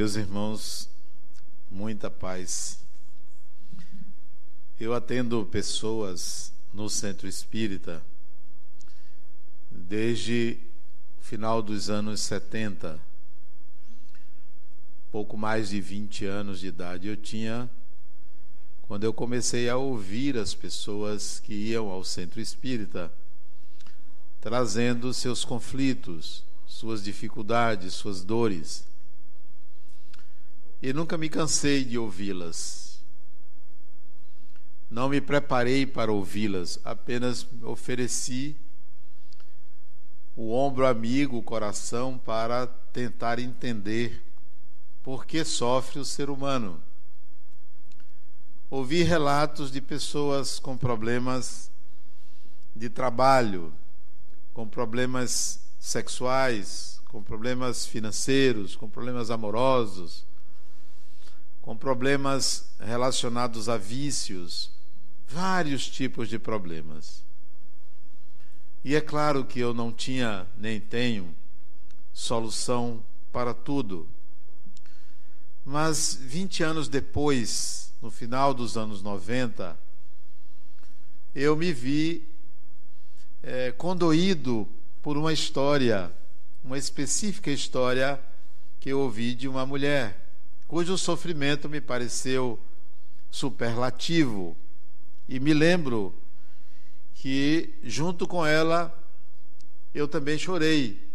Meus irmãos, muita paz. Eu atendo pessoas no Centro Espírita desde o final dos anos 70, pouco mais de 20 anos de idade eu tinha, quando eu comecei a ouvir as pessoas que iam ao Centro Espírita, trazendo seus conflitos, suas dificuldades, suas dores. E nunca me cansei de ouvi-las. Não me preparei para ouvi-las, apenas ofereci o ombro amigo, o coração, para tentar entender por que sofre o ser humano. Ouvi relatos de pessoas com problemas de trabalho, com problemas sexuais, com problemas financeiros, com problemas amorosos, com problemas relacionados a vícios, vários tipos de problemas. E é claro que eu não tinha, nem tenho, solução para tudo. Mas 20 anos depois, no final dos anos 90, eu me vi condoído por uma história, uma específica história que eu ouvi de uma mulher, cujo sofrimento me pareceu superlativo. E me lembro que, junto com ela, eu também chorei,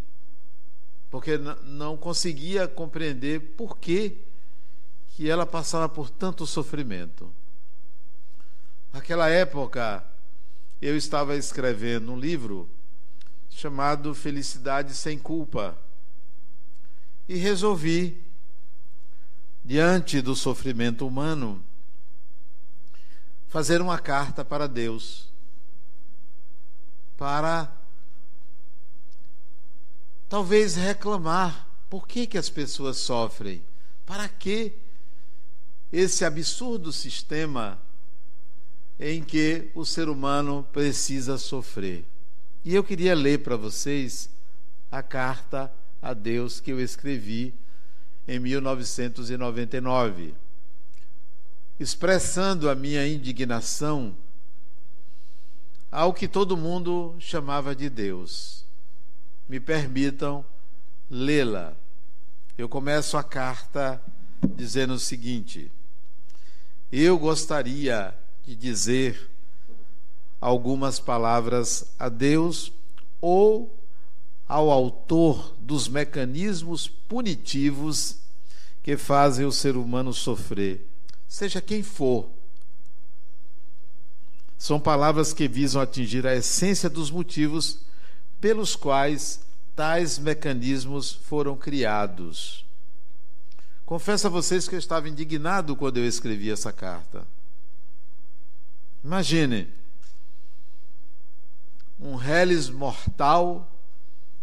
porque não conseguia compreender por que ela passava por tanto sofrimento. Naquela época, eu estava escrevendo um livro chamado Felicidade Sem Culpa, e resolvi, diante do sofrimento humano, fazer uma carta para Deus, para talvez reclamar por que as pessoas sofrem, para que esse absurdo sistema em que o ser humano precisa sofrer. E eu queria ler para vocês a carta a Deus que eu escrevi em 1999, expressando a minha indignação ao que todo mundo chamava de Deus. Me permitam lê-la. Eu começo a carta dizendo o seguinte: eu gostaria de dizer algumas palavras a Deus ou ao autor dos mecanismos punitivos que fazem o ser humano sofrer, seja quem for. São palavras que visam atingir a essência dos motivos pelos quais tais mecanismos foram criados. Confesso a vocês que eu estava indignado quando eu escrevi essa carta. Imagine um reles mortal,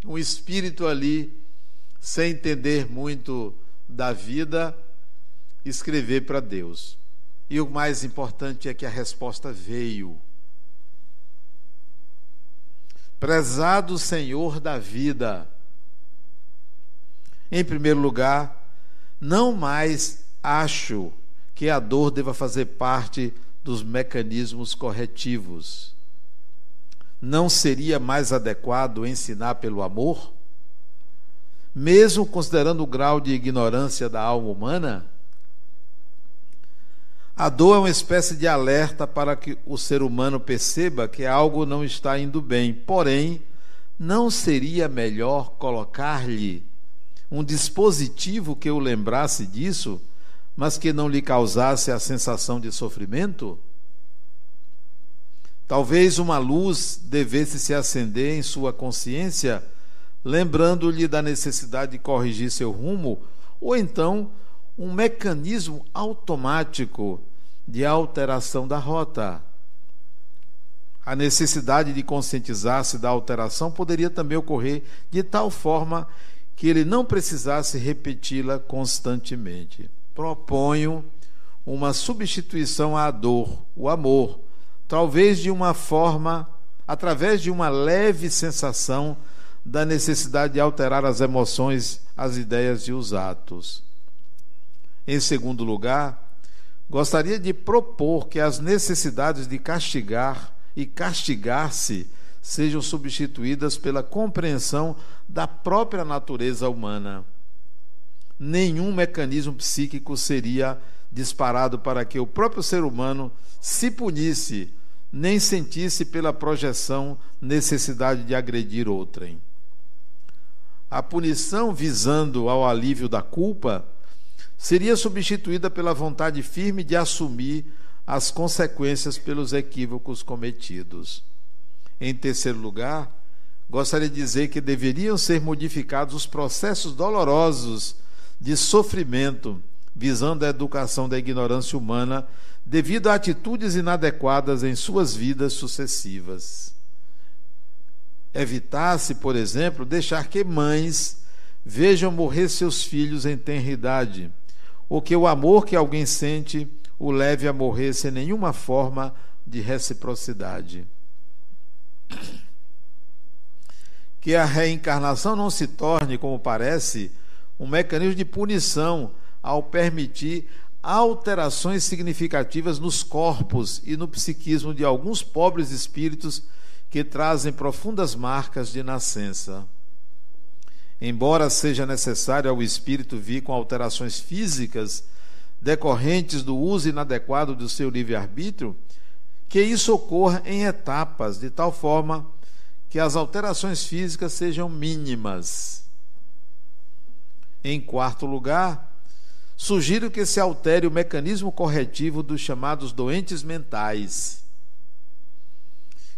um espírito ali, sem entender muito da vida, escrever para Deus. E o mais importante é que a resposta veio. Prezado Senhor da vida, em primeiro lugar, não mais acho que a dor deva fazer parte dos mecanismos corretivos. Não seria mais adequado ensinar pelo amor? Mesmo considerando o grau de ignorância da alma humana? A dor é uma espécie de alerta para que o ser humano perceba que algo não está indo bem. Porém, não seria melhor colocar-lhe um dispositivo que o lembrasse disso, mas que não lhe causasse a sensação de sofrimento? Talvez uma luz devesse se acender em sua consciência, lembrando-lhe da necessidade de corrigir seu rumo, ou então um mecanismo automático de alteração da rota. A necessidade de conscientizar-se da alteração poderia também ocorrer de tal forma que ele não precisasse repeti-la constantemente. Proponho uma substituição à dor, o amor, talvez de uma forma, através de uma leve sensação da necessidade de alterar as emoções, as ideias e os atos. Em segundo lugar, gostaria de propor que as necessidades de castigar e castigar-se sejam substituídas pela compreensão da própria natureza humana. Nenhum mecanismo psíquico seria disparado para que o próprio ser humano se punisse, nem sentisse pela projeção necessidade de agredir outrem. A punição visando ao alívio da culpa seria substituída pela vontade firme de assumir as consequências pelos equívocos cometidos. Em terceiro lugar, gostaria de dizer que deveriam ser modificados os processos dolorosos de sofrimento visando a educação da ignorância humana devido a atitudes inadequadas em suas vidas sucessivas. Evitar-se, por exemplo, deixar que mães vejam morrer seus filhos em tenra idade, ou que o amor que alguém sente o leve a morrer sem nenhuma forma de reciprocidade. Que a reencarnação não se torne, como parece, um mecanismo de punição ao permitir alterações significativas nos corpos e no psiquismo de alguns pobres espíritos que trazem profundas marcas de nascença. Embora seja necessário ao espírito vir com alterações físicas decorrentes do uso inadequado do seu livre-arbítrio, que isso ocorra em etapas, de tal forma que as alterações físicas sejam mínimas. Em quarto lugar, sugiro que se altere o mecanismo corretivo dos chamados doentes mentais,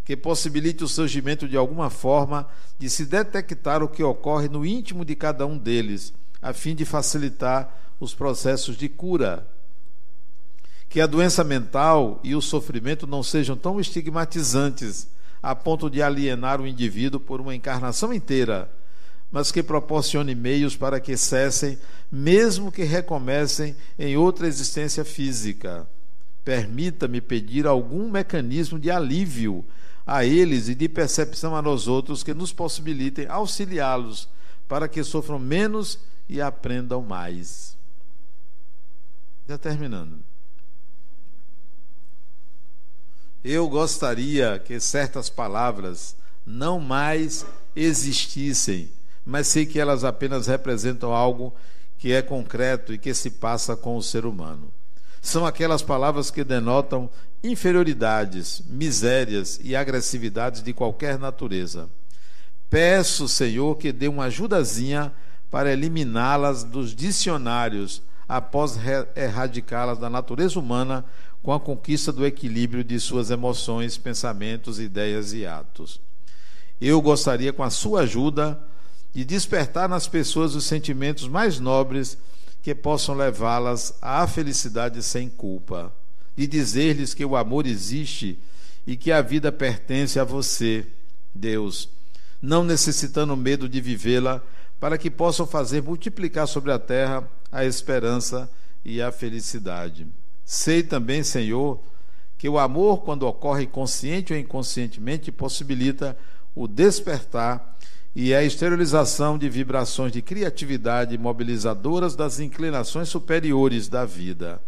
que possibilite o surgimento de alguma forma de se detectar o que ocorre no íntimo de cada um deles, a fim de facilitar os processos de cura. Que a doença mental e o sofrimento não sejam tão estigmatizantes a ponto de alienar o indivíduo por uma encarnação inteira, mas que proporcione meios para que cessem, mesmo que recomecem em outra existência física. Permita-me pedir algum mecanismo de alívio a eles e de percepção a nós outros que nos possibilitem auxiliá-los para que sofram menos e aprendam mais. Já terminando. Eu gostaria que certas palavras não mais existissem, mas sei que elas apenas representam algo que é concreto e que se passa com o ser humano. São aquelas palavras que denotam inferioridades, misérias e agressividades de qualquer natureza. Peço, Senhor, que dê uma ajudazinha para eliminá-las dos dicionários após erradicá-las da natureza humana com a conquista do equilíbrio de suas emoções, pensamentos, ideias e atos. Eu gostaria, com a sua ajuda, de despertar nas pessoas os sentimentos mais nobres que possam levá-las à felicidade sem culpa, de dizer-lhes que o amor existe e que a vida pertence a você, Deus, não necessitando medo de vivê-la, para que possam fazer multiplicar sobre a terra a esperança e a felicidade. Sei também, Senhor, que o amor, quando ocorre consciente ou inconscientemente, possibilita o despertar e a exteriorização de vibrações de criatividade mobilizadoras das inclinações superiores da vida.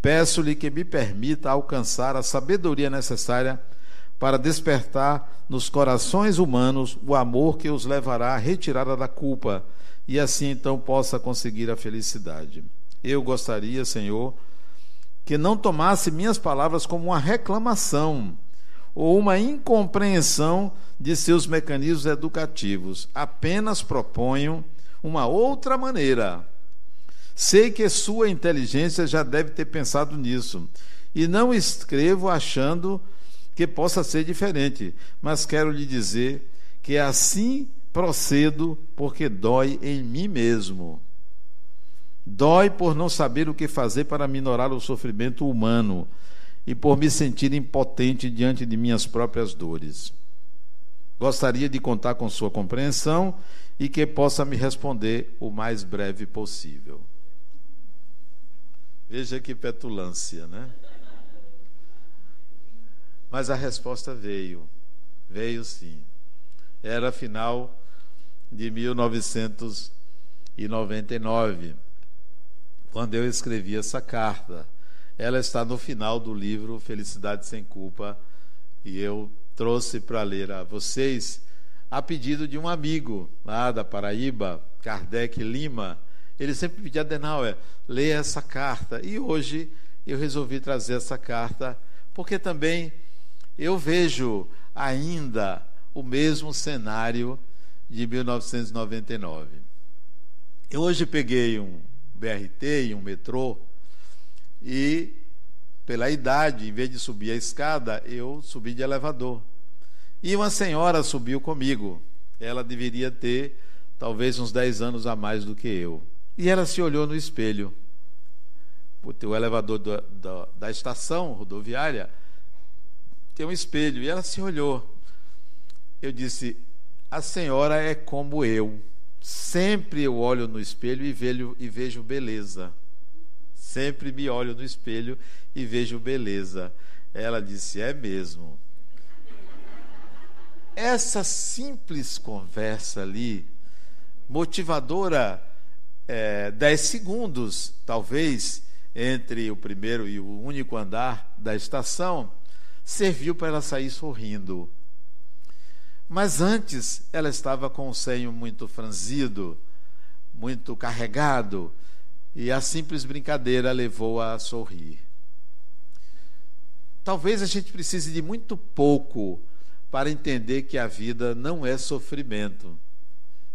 Peço-lhe que me permita alcançar a sabedoria necessária para despertar nos corações humanos o amor que os levará à retirada da culpa e assim então possa conseguir a felicidade. Eu gostaria, Senhor, que não tomasse minhas palavras como uma reclamação ou uma incompreensão de seus mecanismos educativos. Apenas proponho uma outra maneira. Sei que sua inteligência já deve ter pensado nisso, e não escrevo achando que possa ser diferente, mas quero lhe dizer que assim procedo porque dói em mim mesmo. Dói por não saber o que fazer para minorar o sofrimento humano e por me sentir impotente diante de minhas próprias dores. Gostaria de contar com sua compreensão e que possa me responder o mais breve possível. Veja que petulância, né? Mas a resposta veio. Veio sim. Era final de 1999. quando eu escrevi essa carta. Ela está no final do livro Felicidade Sem Culpa, e eu trouxe para ler a vocês a pedido de um amigo lá da Paraíba, Kardec Lima. Ele sempre pedia: Adenauer, leia essa carta. E hoje eu resolvi trazer essa carta, porque também eu vejo ainda o mesmo cenário de 1999. Eu hoje peguei um BRT e um metrô, e pela idade, em vez de subir a escada, eu subi de elevador. E uma senhora subiu comigo. Ela deveria ter talvez uns 10 anos a mais do que eu. E ela se olhou no espelho. O elevador da estação rodoviária tem um espelho. E ela se olhou. Eu disse: a senhora é como eu. Sempre eu olho no espelho e vejo beleza. Sempre me olho no espelho e vejo beleza. Ela disse: é mesmo. Essa simples conversa ali, motivadora, 10 segundos, talvez, entre o primeiro e o único andar da estação, serviu para ela sair sorrindo. Mas antes, ela estava com o senho muito franzido, muito carregado, e a simples brincadeira levou-a a sorrir. Talvez a gente precise de muito pouco para entender que a vida não é sofrimento.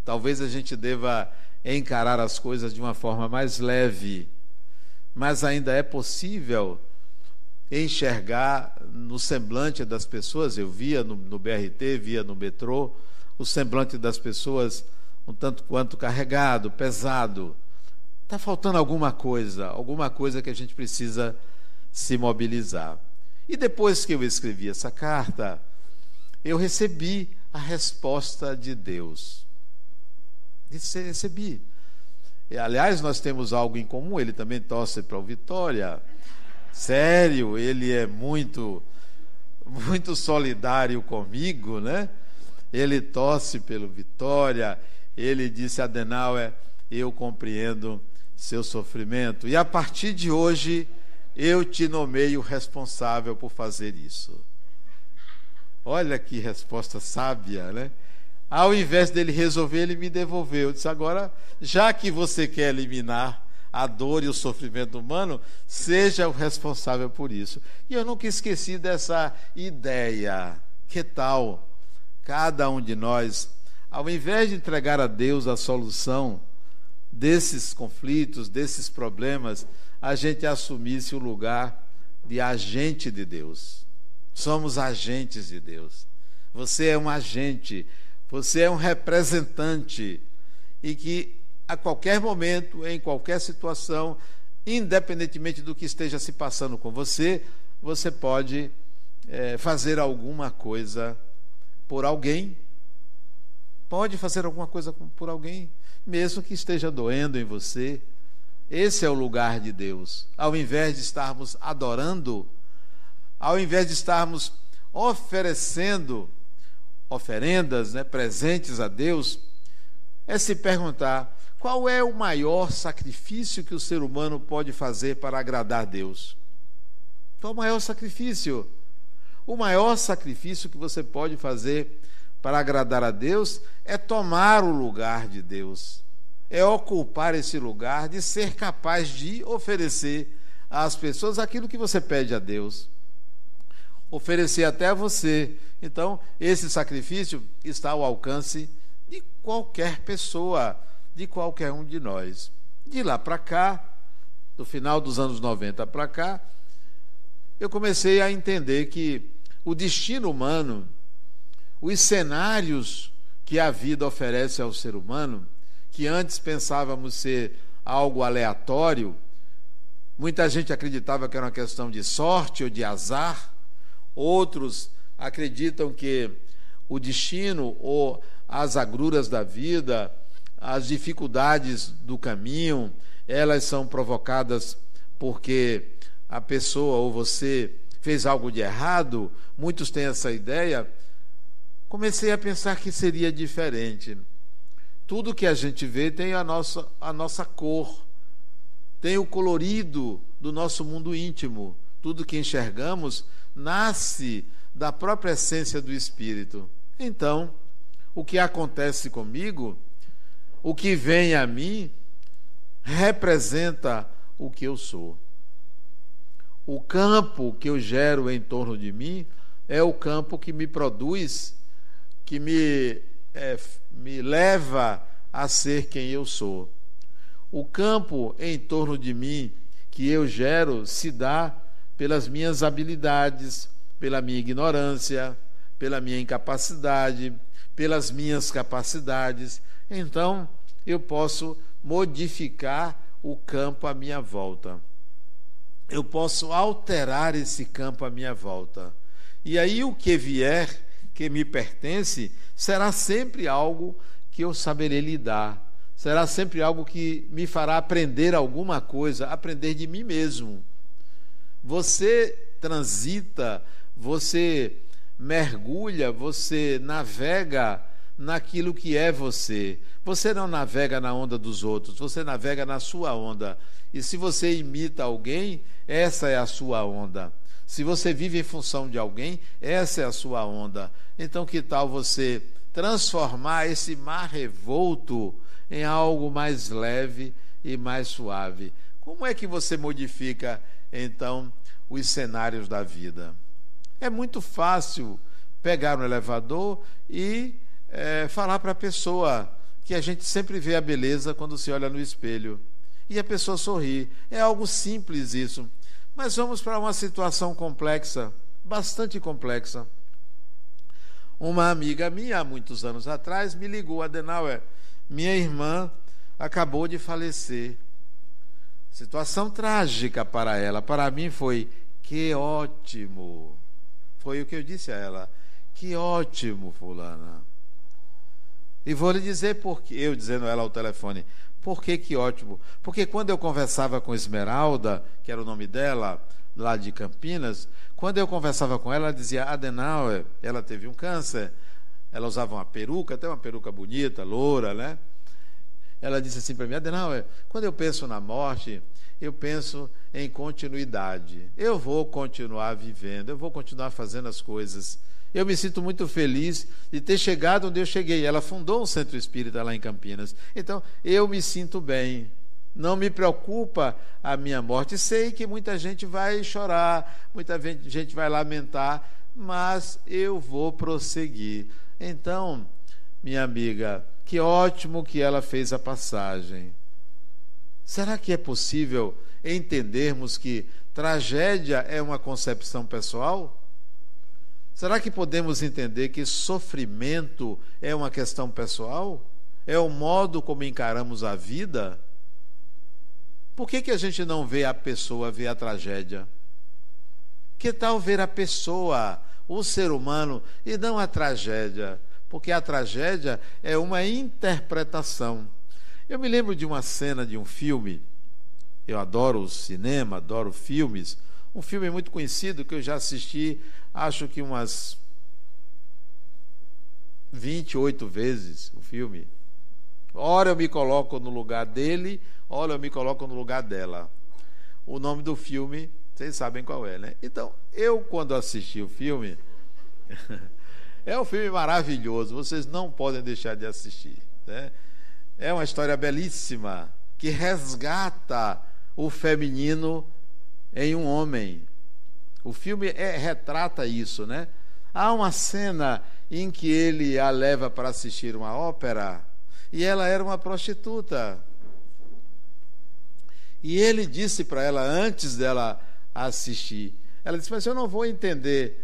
Talvez a gente deva encarar as coisas de uma forma mais leve, mas ainda é possível enxergar no semblante das pessoas. Eu via no BRT, via no metrô, o semblante das pessoas um tanto quanto carregado, pesado. Está faltando alguma coisa que a gente precisa se mobilizar. E depois que eu escrevi essa carta, eu recebi a resposta de Deus. Recebi. E, aliás, nós temos algo em comum. Ele também torce para o Vitória. Sério, ele é muito, muito solidário comigo, né? Ele torce pelo Vitória. Ele disse: Adenauer, eu compreendo seu sofrimento, e a partir de hoje eu te nomeio responsável por fazer isso. Olha que resposta sábia, né? Ao invés dele resolver, ele me devolveu. Eu disse: agora, já que você quer eliminar a dor e o sofrimento humano, seja o responsável por isso. E eu nunca esqueci dessa ideia. Que tal cada um de nós, ao invés de entregar a Deus a solução desses conflitos, desses problemas, a gente assumisse o lugar de agente de Deus? Somos agentes de Deus. Você é um agente, você é um representante, e que a qualquer momento, em qualquer situação, independentemente do que esteja se passando com você, você pode fazer alguma coisa por alguém. Pode fazer alguma coisa por alguém, mesmo que esteja doendo em você. Esse é o lugar de Deus. Ao invés de estarmos adorando, ao invés de estarmos oferecendo oferendas, né, presentes a Deus, é se perguntar: qual é o maior sacrifício que o ser humano pode fazer para agradar a Deus? Qual é o maior sacrifício? O maior sacrifício que você pode fazer para agradar a Deus é tomar o lugar de Deus, é ocupar esse lugar, de ser capaz de oferecer às pessoas aquilo que você pede a Deus, oferecer até a você. Então, esse sacrifício está ao alcance de qualquer pessoa, de qualquer um de nós. De lá para cá, do final dos anos 90 para cá, eu comecei a entender que o destino humano, os cenários que a vida oferece ao ser humano, que antes pensávamos ser algo aleatório, muita gente acreditava que era uma questão de sorte ou de azar. Outros acreditam que o destino ou as agruras da vida, as dificuldades do caminho, elas são provocadas porque a pessoa ou você fez algo de errado. Muitos têm essa ideia. Comecei a pensar que seria diferente. Tudo que a gente vê tem a nossa cor, tem o colorido do nosso mundo íntimo. Tudo que enxergamos nasce da própria essência do espírito. Então, o que acontece comigo, o que vem a mim, representa o que eu sou. O campo que eu gero em torno de mim é o campo que me produz, que me leva a ser quem eu sou. O campo em torno de mim que eu gero se dá pelas minhas habilidades, pela minha ignorância, pela minha incapacidade, pelas minhas capacidades. Então, eu posso modificar o campo à minha volta. Eu posso alterar esse campo à minha volta. E aí o que vier, que me pertence, será sempre algo que eu saberei lidar. Será sempre algo que me fará aprender alguma coisa, aprender de mim mesmo. Você transita, você mergulha, você navega naquilo que é você. Você não navega na onda dos outros, você navega na sua onda. E se você imita alguém, essa é a sua onda. Se você vive em função de alguém, essa é a sua onda. Então, que tal você transformar esse mar revolto em algo mais leve e mais suave? Como é que você modifica, então, os cenários da vida? É muito fácil pegar um elevador e falar para a pessoa que a gente sempre vê a beleza quando se olha no espelho. E a pessoa sorri. É algo simples isso. Mas vamos para uma situação complexa, bastante complexa. Uma amiga minha, há muitos anos atrás, me ligou: Adenauer, minha irmã acabou de falecer. Situação trágica para ela. Para mim foi: que ótimo. Foi o que eu disse a ela: que ótimo, fulana. E vou lhe dizer por quê, eu dizendo a ela ao telefone. Por que que ótimo? Porque quando eu conversava com Esmeralda, que era o nome dela, lá de Campinas, quando eu conversava com ela, ela dizia: Adenauer, ela teve um câncer, ela usava uma peruca, até uma peruca bonita, loura, né? Ela disse assim para mim: Adenauer, quando eu penso na morte, eu penso em continuidade. Eu vou continuar vivendo, eu vou continuar fazendo as coisas. Eu me sinto muito feliz de ter chegado onde eu cheguei. Ela fundou um centro espírita lá em Campinas. Então, eu me sinto bem. Não me preocupa a minha morte. Sei que muita gente vai chorar, muita gente vai lamentar, mas eu vou prosseguir. Então, minha amiga, que ótimo que ela fez a passagem. Será que é possível entendermos que tragédia é uma concepção pessoal? Será que podemos entender que sofrimento é uma questão pessoal? É o modo como encaramos a vida? Por que a gente não vê a pessoa, vê a tragédia? Que tal ver a pessoa, o ser humano, e não a tragédia? Porque a tragédia é uma interpretação. Eu me lembro de uma cena de um filme, eu adoro o cinema, adoro filmes, um filme muito conhecido que eu já assisti, acho que umas 28 vezes o filme. Ora eu me coloco no lugar dele, ora eu me coloco no lugar dela. O nome do filme, vocês sabem qual é, né? Então, eu quando assisti o filme, é um filme maravilhoso, vocês não podem deixar de assistir, né? É uma história belíssima, que resgata o feminino em um homem. O filme retrata isso, né? Há uma cena em que ele a leva para assistir uma ópera e ela era uma prostituta. E ele disse para ela, antes dela assistir, ela disse: mas eu não vou entender.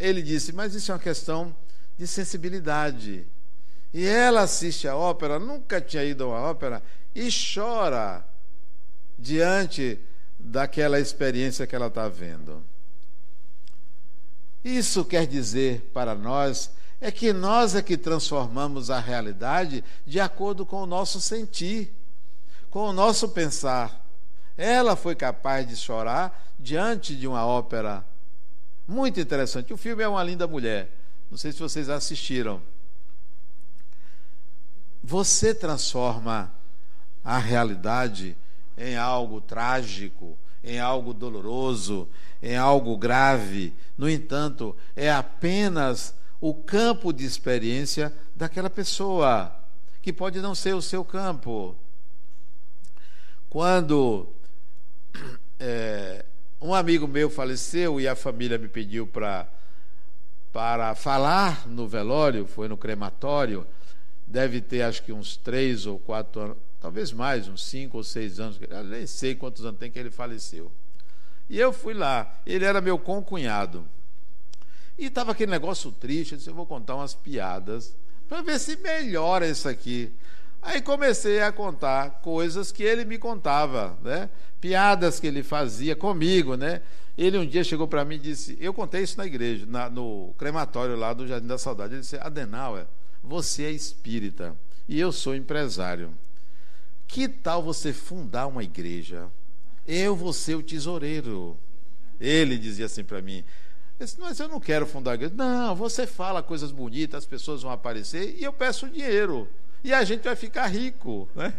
Ele disse: mas isso é uma questão de sensibilidade. E ela assiste a ópera, nunca tinha ido a uma ópera, e chora diante daquela experiência que ela está vendo. Isso quer dizer para nós é que nós é que transformamos a realidade de acordo com o nosso sentir, com o nosso pensar. Ela foi capaz de chorar diante de uma ópera. Muito interessante. O filme é Uma Linda Mulher. Não sei se vocês assistiram. Você transforma a realidade em algo trágico, em algo doloroso, em algo grave. No entanto, é apenas o campo de experiência daquela pessoa, que pode não ser o seu campo. Quando um amigo meu faleceu e a família me pediu para falar no velório, foi no crematório, deve ter acho que uns 3 ou 4 anos, talvez mais, uns 5 ou 6 anos, eu nem sei quantos anos tem que ele faleceu. E eu fui lá, ele era meu concunhado. E estava aquele negócio triste, eu disse, eu vou contar umas piadas para ver se melhora isso aqui. Aí comecei a contar coisas que ele me contava, né? Piadas que ele fazia comigo, né? Ele um dia chegou para mim e disse, eu contei isso na igreja, no crematório lá do Jardim da Saudade, ele disse, Adenauer, você é espírita e eu sou empresário. Que tal você fundar uma igreja? Eu vou ser o tesoureiro. Ele dizia assim para mim, eu disse, mas eu não quero fundar a igreja. Não, você fala coisas bonitas, as pessoas vão aparecer e eu peço dinheiro. E a gente vai ficar rico, né?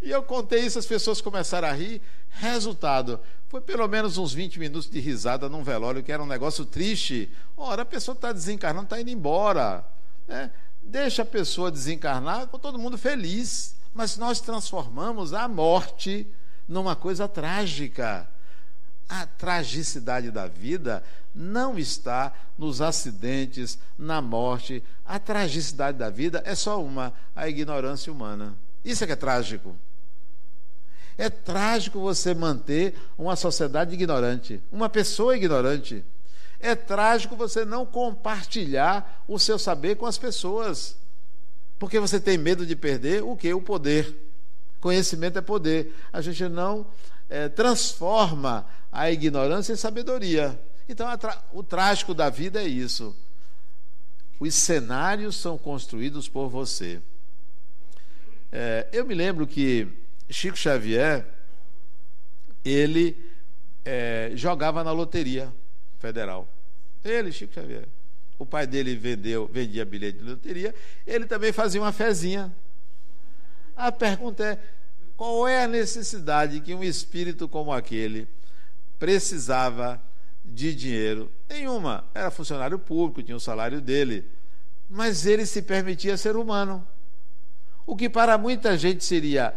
E eu contei isso, as pessoas começaram a rir. Resultado, foi pelo menos uns 20 minutos de risada num velório, que era um negócio triste. Ora, a pessoa está desencarnando, está indo embora, né? Deixa a pessoa desencarnar com todo mundo feliz. Mas nós transformamos a morte numa coisa trágica. A tragicidade da vida não está nos acidentes, na morte. A tragicidade da vida é só uma, a ignorância humana. Isso é que é trágico. É trágico você manter uma sociedade ignorante, uma pessoa ignorante. É trágico você não compartilhar o seu saber com as pessoas, porque você tem medo de perder o quê? O poder. Conhecimento é poder. A gente não transforma a ignorância em sabedoria. Então, o trágico da vida é isso. Os cenários são construídos por você. Eu me lembro que Chico Xavier, ele jogava na loteria federal. Ele, Chico Xavier. O pai dele vendia bilhete de loteria. Ele também fazia uma fezinha. A pergunta é, qual é a necessidade que um espírito como aquele precisava de dinheiro? Nenhuma. Era funcionário público, tinha o salário dele. Mas ele se permitia ser humano. O que para muita gente seria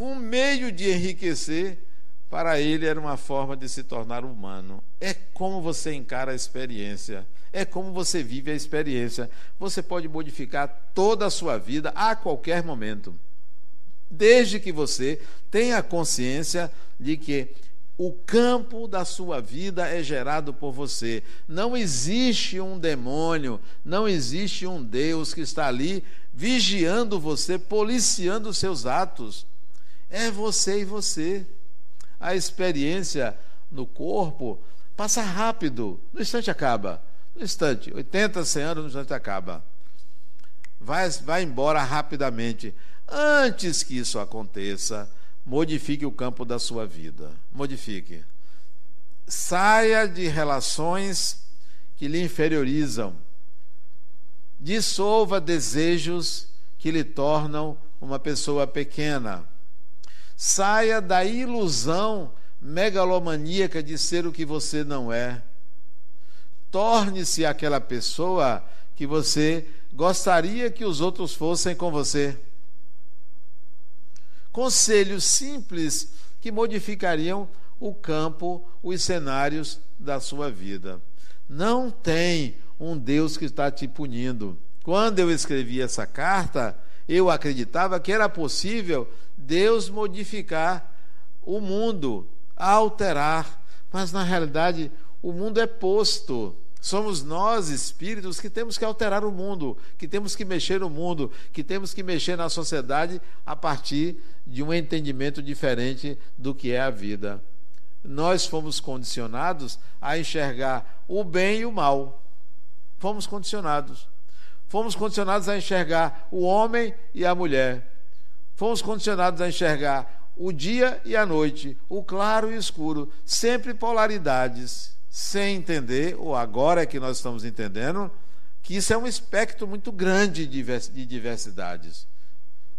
um meio de enriquecer, para ele era uma forma de se tornar humano. É como você encara a experiência. É como você vive a experiência. Você pode modificar toda a sua vida a qualquer momento, desde que você tenha consciência de que o campo da sua vida é gerado por você. Não existe um demônio, não existe um Deus que está ali vigiando você, policiando os seus atos. É você e você. A experiência no corpo passa rápido, no instante acaba. No instante, 80, 100 anos, no instante acaba. Vai embora rapidamente. Antes que isso aconteça, modifique o campo da sua vida. Modifique. Saia de relações que lhe inferiorizam. Dissolva desejos que lhe tornam uma pessoa pequena. Saia da ilusão megalomaníaca de ser o que você não é. Torne-se aquela pessoa que você gostaria que os outros fossem com você. Conselhos simples que modificariam o campo, os cenários da sua vida. Não tem um Deus que está te punindo. Quando eu escrevi essa carta, eu acreditava que era possível Deus modificar o mundo, alterar. Mas, na realidade, o mundo é posto. Somos nós, espíritos, que temos que alterar o mundo, que temos que mexer no mundo, que temos que mexer na sociedade a partir de um entendimento diferente do que é a vida. Nós fomos condicionados a enxergar o bem e o mal. Fomos condicionados. Fomos condicionados a enxergar o homem e a mulher. Fomos condicionados a enxergar o dia e a noite, o claro e o escuro, sempre polaridades. Sem entender, ou agora é que nós estamos entendendo, que isso é um espectro muito grande de diversidades.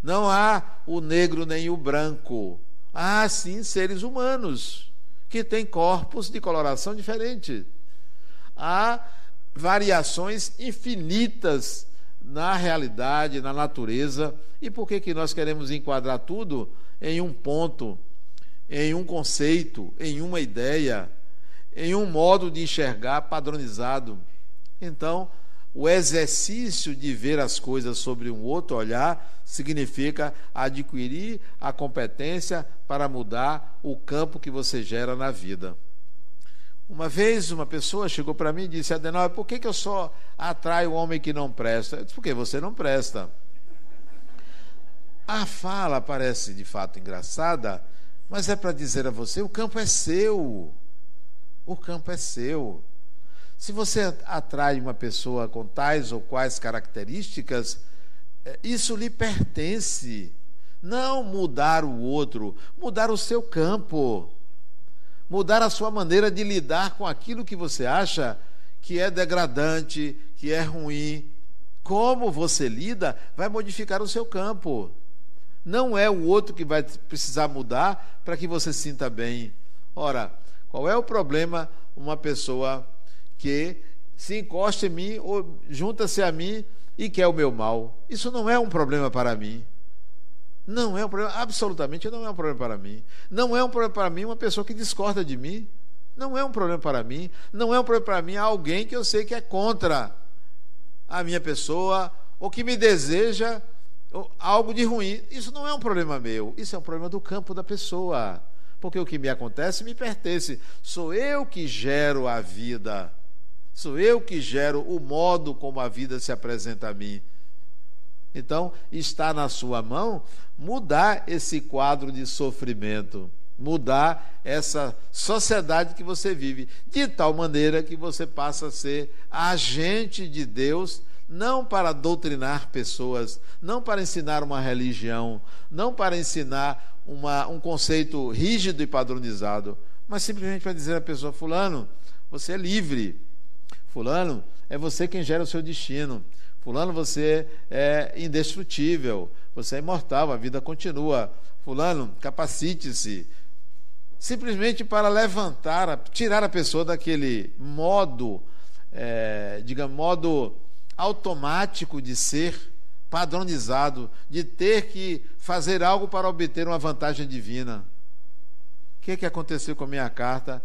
Não há o negro nem o branco, há sim seres humanos que têm corpos de coloração diferente. Há variações infinitas na realidade, na natureza. E por que que nós queremos enquadrar tudo em um ponto, em um conceito, em uma ideia, em um modo de enxergar padronizado? Então, o exercício de ver as coisas sobre um outro olhar significa adquirir a competência para mudar o campo que você gera na vida. Uma vez uma pessoa chegou para mim e disse: Adenauer, por que que eu só atraio o homem que não presta? Eu disse: porque você não presta. A fala parece de fato engraçada, mas é para dizer a você: o campo é seu. O campo é seu. Se você atrai uma pessoa com tais ou quais características, isso lhe pertence. Não mudar o outro, mudar o seu campo, mudar a sua maneira de lidar com aquilo que você acha que é degradante, que é ruim. Como você lida vai modificar o seu campo. Não é o outro que vai precisar mudar para que você se sinta bem. Ora, qual é o problema uma pessoa que se encosta em mim ou junta-se a mim e quer o meu mal? Isso não é um problema para mim. Não é um problema, absolutamente não é um problema para mim. Não é um problema para mim uma pessoa que discorda de mim. Não é um problema para mim. Não é um problema para mim alguém que eu sei que é contra a minha pessoa ou que me deseja algo de ruim. Isso não é um problema meu. Isso é um problema do campo da pessoa. Porque o que me acontece me pertence. Sou eu que gero a vida. Sou eu que gero o modo como a vida se apresenta a mim. Então, está na sua mão mudar esse quadro de sofrimento, mudar essa sociedade que você vive, de tal maneira que você passa a ser agente de Deus, não para doutrinar pessoas, não para ensinar uma religião, não para ensinar um conceito rígido e padronizado, mas simplesmente para dizer à pessoa: fulano, você é livre. Fulano, é você quem gera o seu destino. Fulano, você é indestrutível. Você é imortal, a vida continua. Fulano, capacite-se. Simplesmente para levantar, tirar a pessoa daquele modo, modo automático de ser, padronizado, de ter que fazer algo para obter uma vantagem divina. O que é que aconteceu com a minha carta?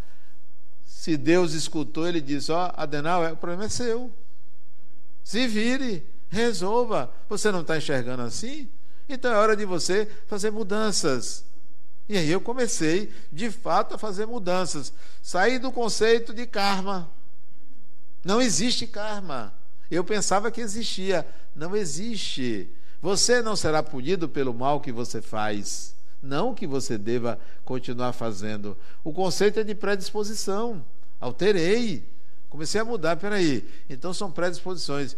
Se Deus escutou, ele disse: ó, Adenauer, o problema é seu. Se vire, resolva. Você não está enxergando assim? Então é hora de você fazer mudanças. E aí eu comecei, de fato, a fazer mudanças. Saí do conceito de karma. Não existe karma. Eu pensava que existia. Não existe. Você não será punido pelo mal que você faz. Não que você deva continuar fazendo. O conceito é de predisposição. Alterei, comecei a mudar, peraí, então são predisposições.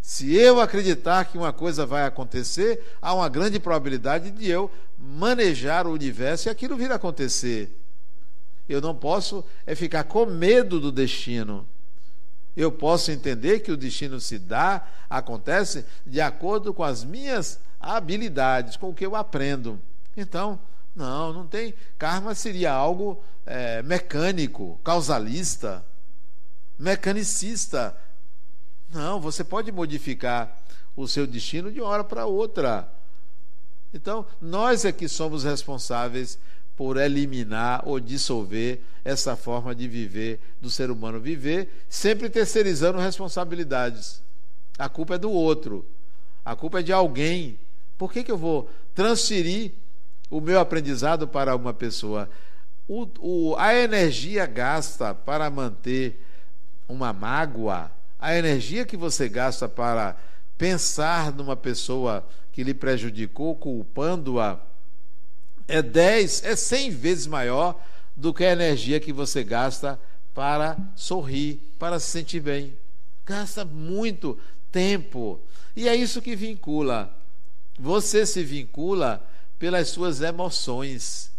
Se eu acreditar que uma coisa vai acontecer, há uma grande probabilidade de eu manejar o universo e aquilo vir a acontecer. Eu não posso ficar com medo do destino. Eu posso entender que o destino se dá, acontece, de acordo com as minhas habilidades, com o que eu aprendo. Então, não tem. Karma seria algo mecânico, causalista, mecanicista. Não, você pode modificar o seu destino de uma hora para outra. Então, nós é que somos responsáveis por eliminar ou dissolver essa forma de viver, do ser humano viver, sempre terceirizando responsabilidades. A culpa é do outro, a culpa é de alguém. Por que que eu vou transferir o meu aprendizado para uma pessoa? A energia gasta para manter uma mágoa, a energia que você gasta para pensar numa pessoa que lhe prejudicou, culpando-a, é 10, é 100 vezes maior do que a energia que você gasta para sorrir, para se sentir bem. Gasta muito tempo. E é isso que vincula. Você se vincula pelas suas emoções,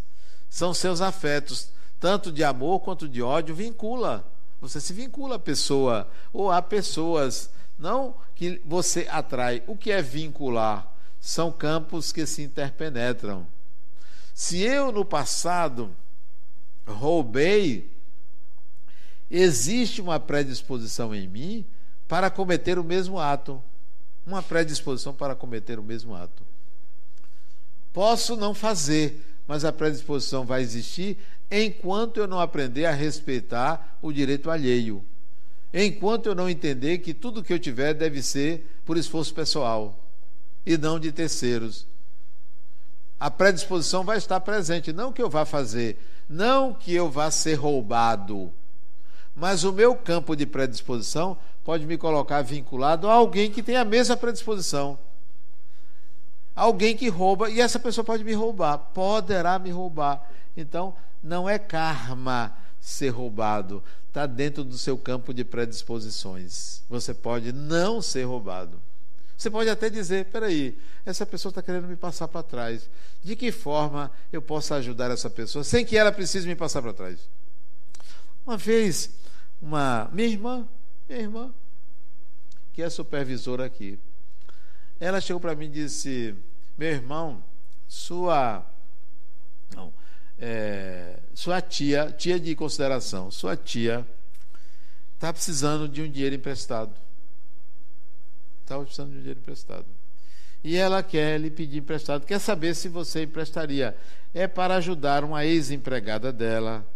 são seus afetos, tanto de amor quanto de ódio, vincula. Você se vincula à pessoa ou a pessoas, não que você atrai. O que é vincular? São campos que se interpenetram. Se eu no passado roubei, existe uma predisposição em mim para cometer o mesmo ato. Uma predisposição para cometer o mesmo ato. Posso não fazer, mas a predisposição vai existir enquanto eu não aprender a respeitar o direito alheio. Enquanto eu não entender que tudo que eu tiver deve ser por esforço pessoal e não de terceiros. A predisposição vai estar presente, não que eu vá fazer, não que eu vá ser roubado, mas o meu campo de predisposição pode me colocar vinculado a alguém que tem a mesma predisposição. Alguém que rouba, e essa pessoa pode me roubar, poderá me roubar. Então, não é karma ser roubado, está dentro do seu campo de predisposições. Você pode não ser roubado. Você pode até dizer, peraí, essa pessoa está querendo me passar para trás. De que forma eu posso ajudar essa pessoa sem que ela precise me passar para trás? Uma vez, minha irmã, que é supervisora aqui, ela chegou para mim e disse, meu irmão, sua tia de consideração, sua tia está precisando de um dinheiro emprestado. Estava precisando de um dinheiro emprestado. E ela quer lhe pedir emprestado, quer saber se você emprestaria. É para ajudar uma ex-empregada dela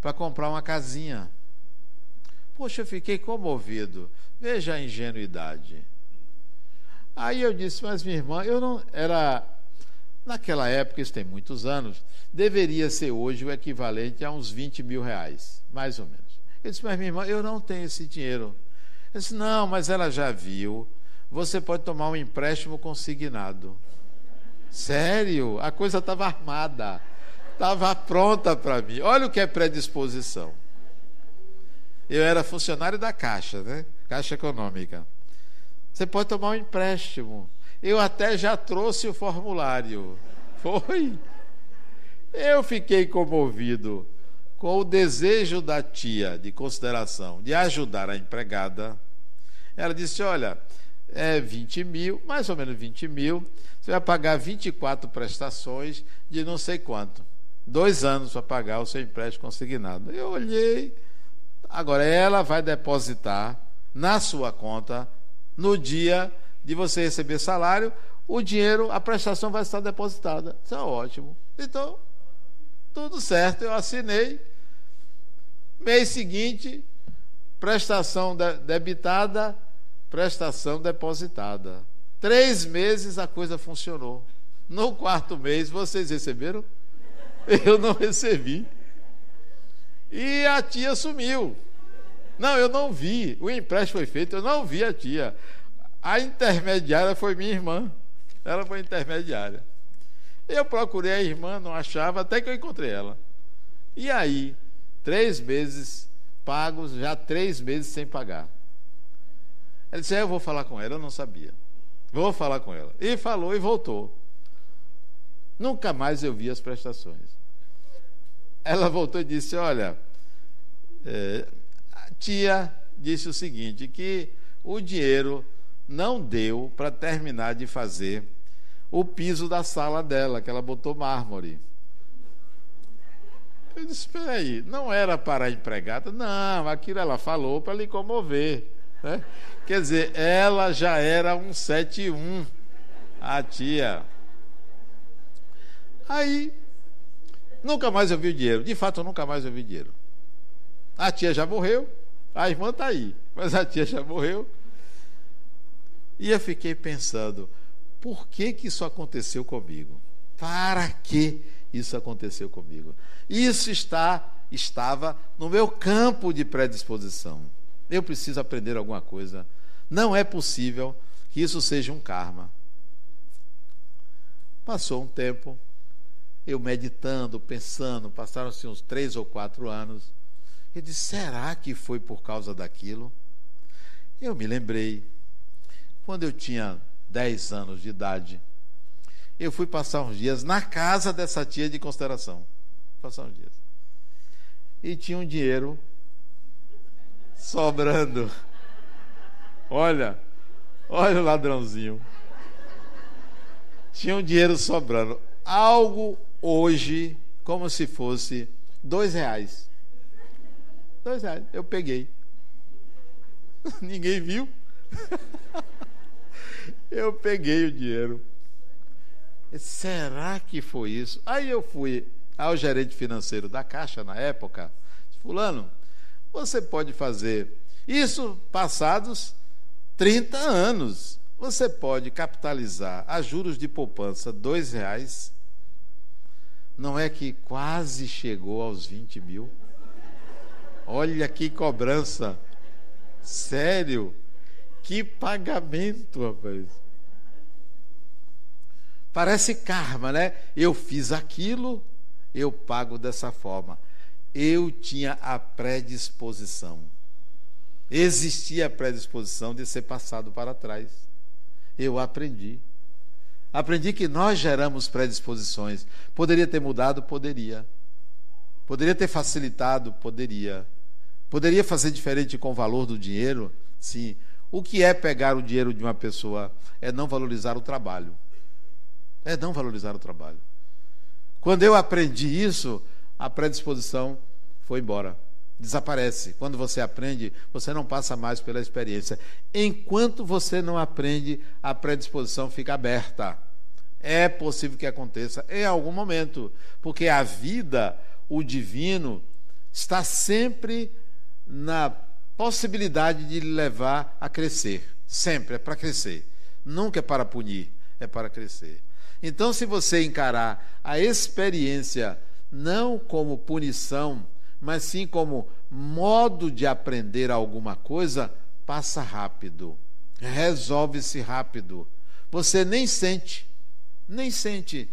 para comprar uma casinha. Poxa, eu fiquei comovido. Veja a ingenuidade. Aí eu disse, mas minha irmã, eu não era, naquela época, isso tem muitos anos, deveria ser hoje o equivalente a uns 20 mil reais, mais ou menos. Eu disse, mas minha irmã, eu não tenho esse dinheiro. Eu disse, não, mas ela já viu, você pode tomar um empréstimo consignado. Sério? A coisa estava armada, estava pronta para mim. Olha o que é predisposição. Eu era funcionário da Caixa, né? Caixa Econômica. Você pode tomar um empréstimo. Eu até já trouxe o formulário. Foi? Eu fiquei comovido com o desejo da tia de consideração, de ajudar a empregada. Ela disse, olha, é 20 mil, mais ou menos 20 mil, você vai pagar 24 prestações de não sei quanto. 2 anos para pagar o seu empréstimo consignado. Eu olhei. Agora, ela vai depositar na sua conta, no dia de você receber salário, o dinheiro, a prestação vai estar depositada. Isso é ótimo. Então, tudo certo, eu assinei. Mês seguinte, prestação debitada, prestação depositada. 3 meses a coisa funcionou. No 4º mês, vocês receberam? Eu não recebi. E a tia sumiu. Não, eu não vi. O empréstimo foi feito, eu não vi a tia. A intermediária foi minha irmã. Ela foi intermediária. Eu procurei a irmã, não achava, até que eu encontrei ela. E aí, 3 meses pagos, já 3 meses sem pagar. Ela disse, eu vou falar com ela, eu não sabia. Vou falar com ela. E falou e voltou. Nunca mais eu vi as prestações. Ela voltou e disse, olha... Tia disse o seguinte, que o dinheiro não deu para terminar de fazer o piso da sala dela, que ela botou mármore. Eu disse, espera aí, não era para a empregada? Não, aquilo ela falou para lhe comover, né? Quer dizer, ela já era um 71, a tia. Aí, nunca mais eu vi o dinheiro. De fato, eu nunca mais eu vi o dinheiro. A tia já morreu. A irmã está aí, mas a tia já morreu. E eu fiquei pensando, por que que isso aconteceu comigo? Para que isso aconteceu comigo? Isso estava no meu campo de predisposição. Eu preciso aprender alguma coisa. Não é possível que isso seja um karma. Passou um tempo, eu meditando, pensando, passaram-se uns 3 ou 4 anos, eu disse, será que foi por causa daquilo? Eu me lembrei, quando eu tinha 10 anos de idade, eu fui passar uns dias na casa dessa tia de consideração. Passar uns dias. E tinha um dinheiro sobrando. Olha o ladrãozinho. Tinha um dinheiro sobrando. Algo hoje como se fosse R$2. R$2, eu peguei. Ninguém viu. Eu peguei o dinheiro. Será que foi isso? Aí eu fui ao gerente financeiro da Caixa na época. Fulano, você pode fazer isso passados 30 anos. Você pode capitalizar a juros de poupança R$2. Não é que quase chegou aos 20 mil? Olha que cobrança. Sério? Que pagamento, rapaz. Parece karma, né? Eu fiz aquilo, eu pago dessa forma. Eu tinha a predisposição. Existia a predisposição de ser passado para trás. Eu aprendi. Aprendi que nós geramos predisposições. Poderia ter mudado? Poderia. Poderia ter facilitado? Poderia. Poderia fazer diferente com o valor do dinheiro? Sim. O que é pegar o dinheiro de uma pessoa? É não valorizar o trabalho. É não valorizar o trabalho. Quando eu aprendi isso, a predisposição foi embora. Desaparece. Quando você aprende, você não passa mais pela experiência. Enquanto você não aprende, a predisposição fica aberta. É possível que aconteça em algum momento, porque a vida, o divino, está sempre na possibilidade de levar a crescer. Sempre é para crescer. Nunca é para punir, é para crescer. Então, se você encarar a experiência não como punição, mas sim como modo de aprender alguma coisa, passa rápido, resolve-se rápido. Você nem sente, nem sente.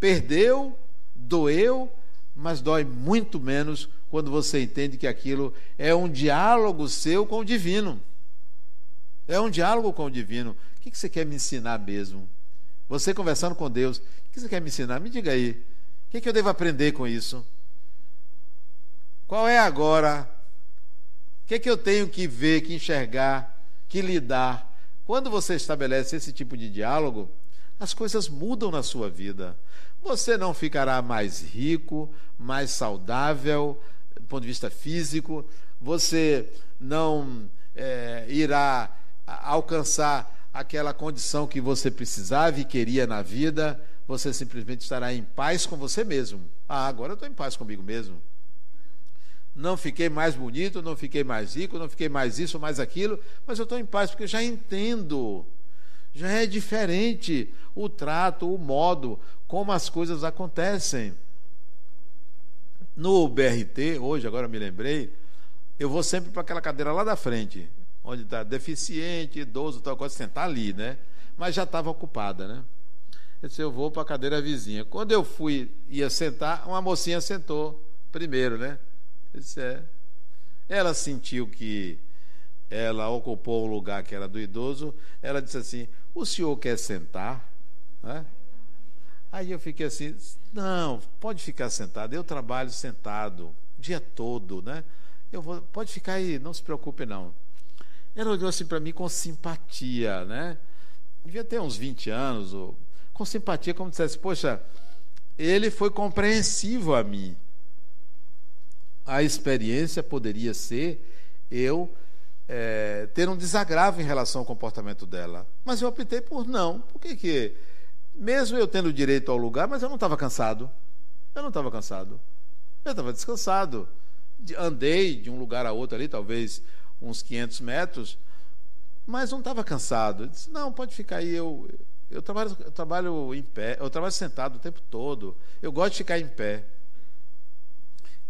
Perdeu, doeu, mas dói muito menos quando você entende que aquilo é um diálogo seu com o divino. É um diálogo com o divino. O que você quer me ensinar mesmo? Você conversando com Deus, o que você quer me ensinar? Me diga aí, o que eu devo aprender com isso? Qual é agora? O que é que eu tenho que ver, que enxergar, que lidar? Quando você estabelece esse tipo de diálogo, as coisas mudam na sua vida. Você não ficará mais rico, mais saudável, do ponto de vista físico. Você não irá alcançar aquela condição que você precisava e queria na vida. Você simplesmente estará em paz com você mesmo. Ah, agora eu estou em paz comigo mesmo. Não fiquei mais bonito, não fiquei mais rico, não fiquei mais isso, mais aquilo, mas eu estou em paz, porque eu já entendo. Já é diferente o trato, o modo, como as coisas acontecem. No BRT, hoje, agora me lembrei, eu vou sempre para aquela cadeira lá da frente, onde está deficiente, idoso, tal coisa, sentar ali, né? Mas já estava ocupada, né? Eu disse, eu vou para a cadeira vizinha. Quando eu fui, ia sentar, uma mocinha sentou primeiro, né? Ela sentiu que ela ocupou o lugar que era do idoso. Ela disse assim, o senhor quer sentar? É? Aí eu fiquei assim, não, pode ficar sentado, eu trabalho sentado o dia todo, né? Pode ficar aí, não se preocupe não. Ela olhou assim para mim com simpatia, né? Devia ter uns 20 anos, com simpatia, como dissesse, poxa, ele foi compreensivo a mim. A experiência poderia ser eu ter um desagravo em relação ao comportamento dela. Mas eu optei por não. Por que? Mesmo eu tendo direito ao lugar, mas eu não estava cansado. Eu não estava cansado. Eu estava descansado. Andei de um lugar a outro ali, talvez uns 500 metros, mas não estava cansado. Eu disse, não, pode ficar aí. Eu trabalho em pé, eu trabalho sentado o tempo todo. Eu gosto de ficar em pé.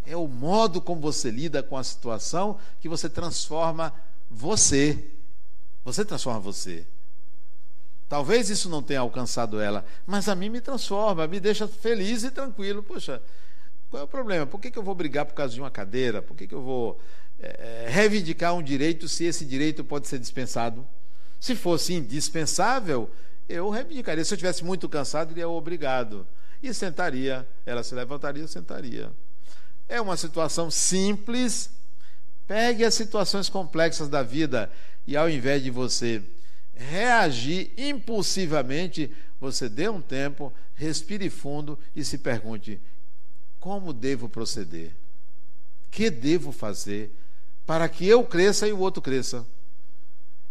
É o modo como você lida com a situação que você transforma você. Você transforma você. Talvez isso não tenha alcançado ela, mas a mim me transforma, me deixa feliz e tranquilo. Poxa, qual é o problema? Por que eu vou brigar por causa de uma cadeira? Por que eu vou reivindicar um direito se esse direito pode ser dispensado? Se fosse indispensável, eu reivindicaria. Se eu estivesse muito cansado, diria obrigado. E sentaria. Ela se levantaria e sentaria. É uma situação simples. Pegue as situações complexas da vida e, ao invés de você reagir impulsivamente, você dê um tempo, respire fundo e se pergunte: como devo proceder? Que devo fazer para que eu cresça e o outro cresça?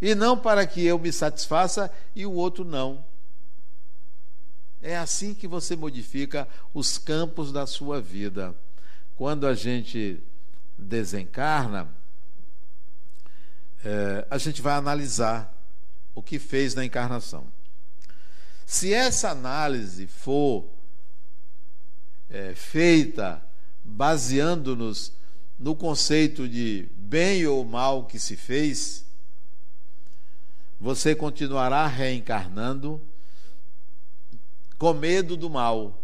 E não para que eu me satisfaça e o outro não. É assim que você modifica os campos da sua vida. Quando a gente desencarna, a gente vai analisar o que fez na encarnação. Se essa análise for feita baseando-nos no conceito de bem ou mal que se fez, você continuará reencarnando com medo do mal,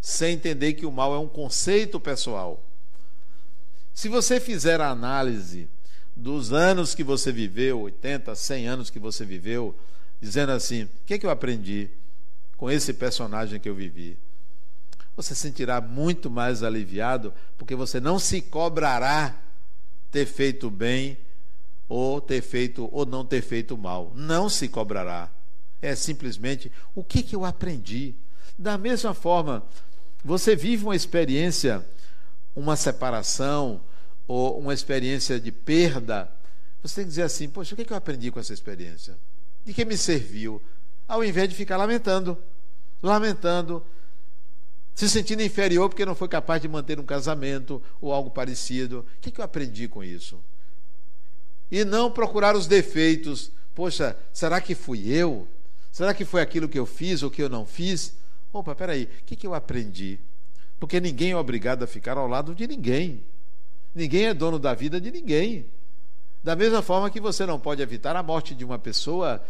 sem entender que o mal é um conceito pessoal. Se você fizer a análise dos anos que você viveu, 80, 100 anos que você viveu, dizendo assim: o que é que eu aprendi com esse personagem que eu vivi? Você se sentirá muito mais aliviado, porque você não se cobrará ter feito bem ou ter feito ou não ter feito mal. Não se cobrará. É simplesmente o que que eu aprendi. Da mesma forma, você vive uma experiência, uma separação ou uma experiência de perda, você tem que dizer assim: poxa, o que que eu aprendi com essa experiência? De que me serviu? Ao invés de ficar lamentando, se sentindo inferior porque não foi capaz de manter um casamento ou algo parecido. O que que eu aprendi com isso? E não procurar os defeitos. Poxa, será que fui eu? Será que foi aquilo que eu fiz ou que eu não fiz? Opa, peraí, o que eu aprendi? Porque ninguém é obrigado a ficar ao lado de ninguém. Ninguém é dono da vida de ninguém. Da mesma forma que você não pode evitar a morte de uma pessoa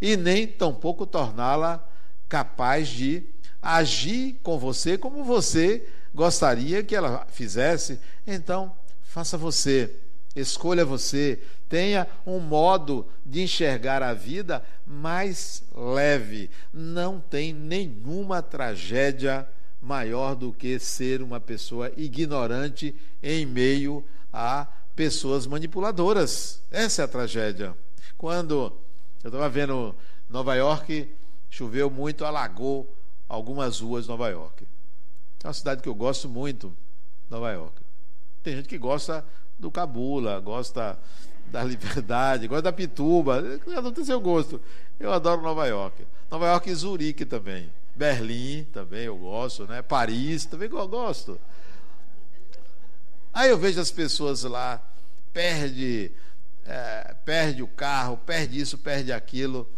e nem tampouco torná-la capaz de agir com você como você gostaria que ela fizesse. Então, faça você. Escolha você, tenha um modo de enxergar a vida mais leve. Não tem nenhuma tragédia maior do que ser uma pessoa ignorante em meio a pessoas manipuladoras. Essa é a tragédia. Quando eu estava vendo Nova York, choveu muito, alagou algumas ruas de Nova York. É uma cidade que eu gosto muito, Nova York. Tem gente que gosta do Cabula, gosta da liberdade, gosta da Pituba, não tem seu gosto. Eu adoro Nova York. Nova York e Zurique também. Berlim também eu gosto, né? Paris também eu gosto. Aí eu vejo as pessoas lá, perde o carro, perde isso, perde aquilo.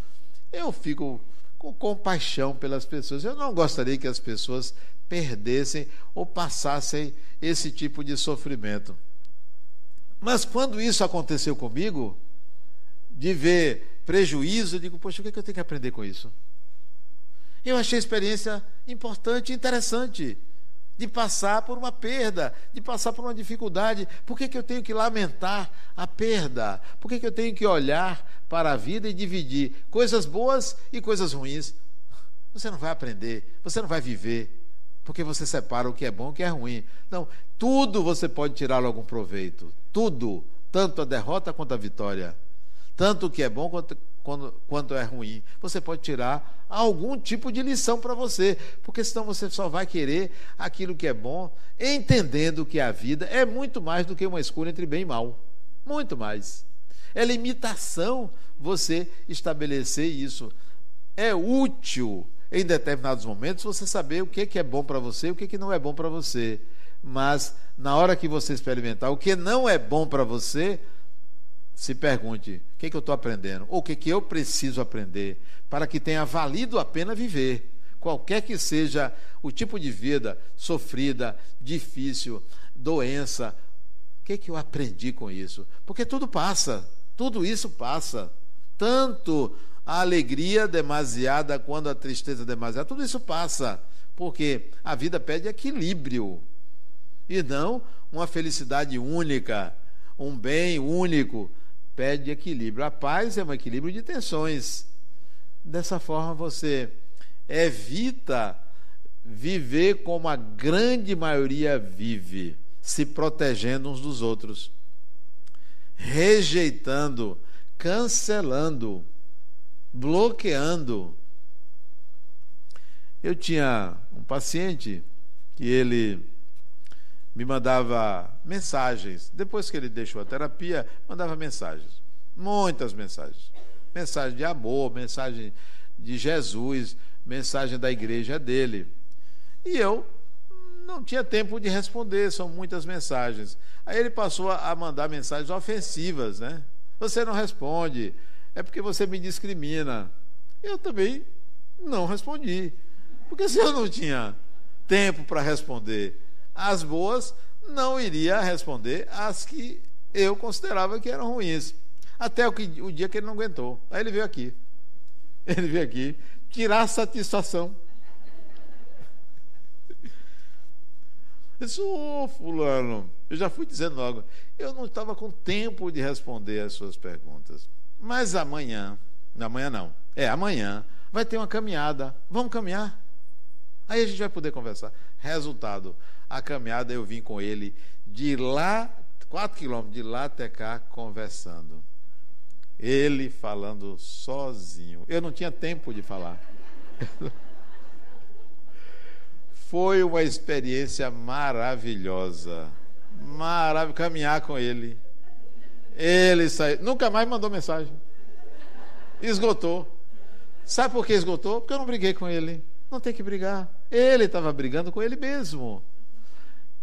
Eu fico com compaixão pelas pessoas. Eu não gostaria que as pessoas perdessem ou passassem esse tipo de sofrimento. Mas quando isso aconteceu comigo, de ver prejuízo, eu digo: poxa, o que eu tenho que aprender com isso? Eu achei a experiência importante, interessante, de passar por uma perda, de passar por uma dificuldade. Por que eu tenho que lamentar a perda? Por que eu tenho que olhar para a vida e dividir coisas boas e coisas ruins? Você não vai aprender, você não vai viver, porque você separa o que é bom e o que é ruim. Não, tudo você pode tirar algum proveito, tudo, tanto a derrota quanto a vitória, tanto o que é bom quanto é ruim. Você pode tirar algum tipo de lição para você, porque senão você só vai querer aquilo que é bom, entendendo que a vida é muito mais do que uma escolha entre bem e mal, muito mais. É limitação você estabelecer isso. É útil em determinados momentos você saber o que é bom para você e o que não é bom para você. Mas na hora que você experimentar o que não é bom para você, se pergunte: o que eu estou aprendendo? Ou o que eu preciso aprender para que tenha valido a pena viver? Qualquer que seja o tipo de vida sofrida, difícil, doença, o que eu aprendi com isso? Porque tudo passa, tudo isso passa. Tanto a alegria demasiada quando a tristeza demasiada, tudo isso passa, porque a vida pede equilíbrio e não uma felicidade única, um bem único. Pede equilíbrio. A paz é um equilíbrio de tensões. Dessa forma você evita viver como a grande maioria vive, se protegendo uns dos outros, rejeitando, cancelando, bloqueando, Eu tinha um paciente que ele me mandava mensagens. Depois que ele deixou a terapia, mandava mensagens. Muitas mensagens. Mensagem de amor, mensagem de Jesus, mensagem da igreja dele. E eu não tinha tempo de responder, são muitas mensagens. Aí ele passou a mandar mensagens ofensivas, né? Você não responde, é porque você me discrimina. Eu também não respondi, porque se eu não tinha tempo para responder as boas, não iria responder as que eu considerava que eram ruins. Até o dia que ele não aguentou. Aí ele veio aqui. Ele veio aqui tirar satisfação. Disse, ô fulano, eu já fui dizendo logo, eu não estava com tempo de responder as suas perguntas. Mas amanhã, amanhã, vai ter uma caminhada. Vamos caminhar? Aí a gente vai poder conversar. Resultado, a caminhada eu vim com ele de lá, 4 quilômetros, de lá até cá, conversando. Ele falando sozinho. Eu não tinha tempo de falar. Foi uma experiência maravilhosa. Maravilhoso caminhar com ele. Ele saiu. Nunca mais mandou mensagem. Esgotou. Sabe por que esgotou? Porque eu não briguei com ele. Não tem que brigar. Ele estava brigando com ele mesmo.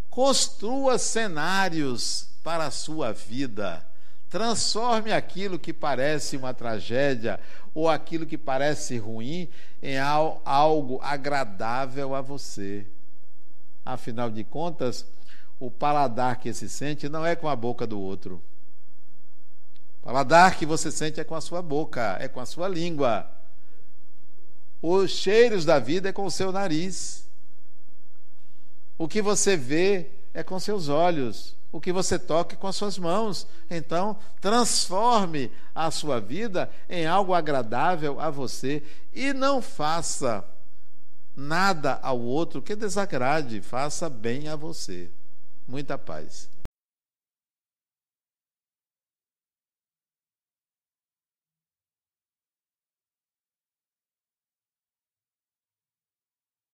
Construa cenários para a sua vida. Transforme aquilo que parece uma tragédia ou aquilo que parece ruim em algo agradável a você. Afinal de contas, o paladar que se sente não é com a boca do outro. O paladar que você sente é com a sua boca, é com a sua língua. Os cheiros da vida é com o seu nariz. O que você vê é com seus olhos. O que você toca com as suas mãos. Então, transforme a sua vida em algo agradável a você e não faça nada ao outro que desagrade, faça bem a você. Muita paz.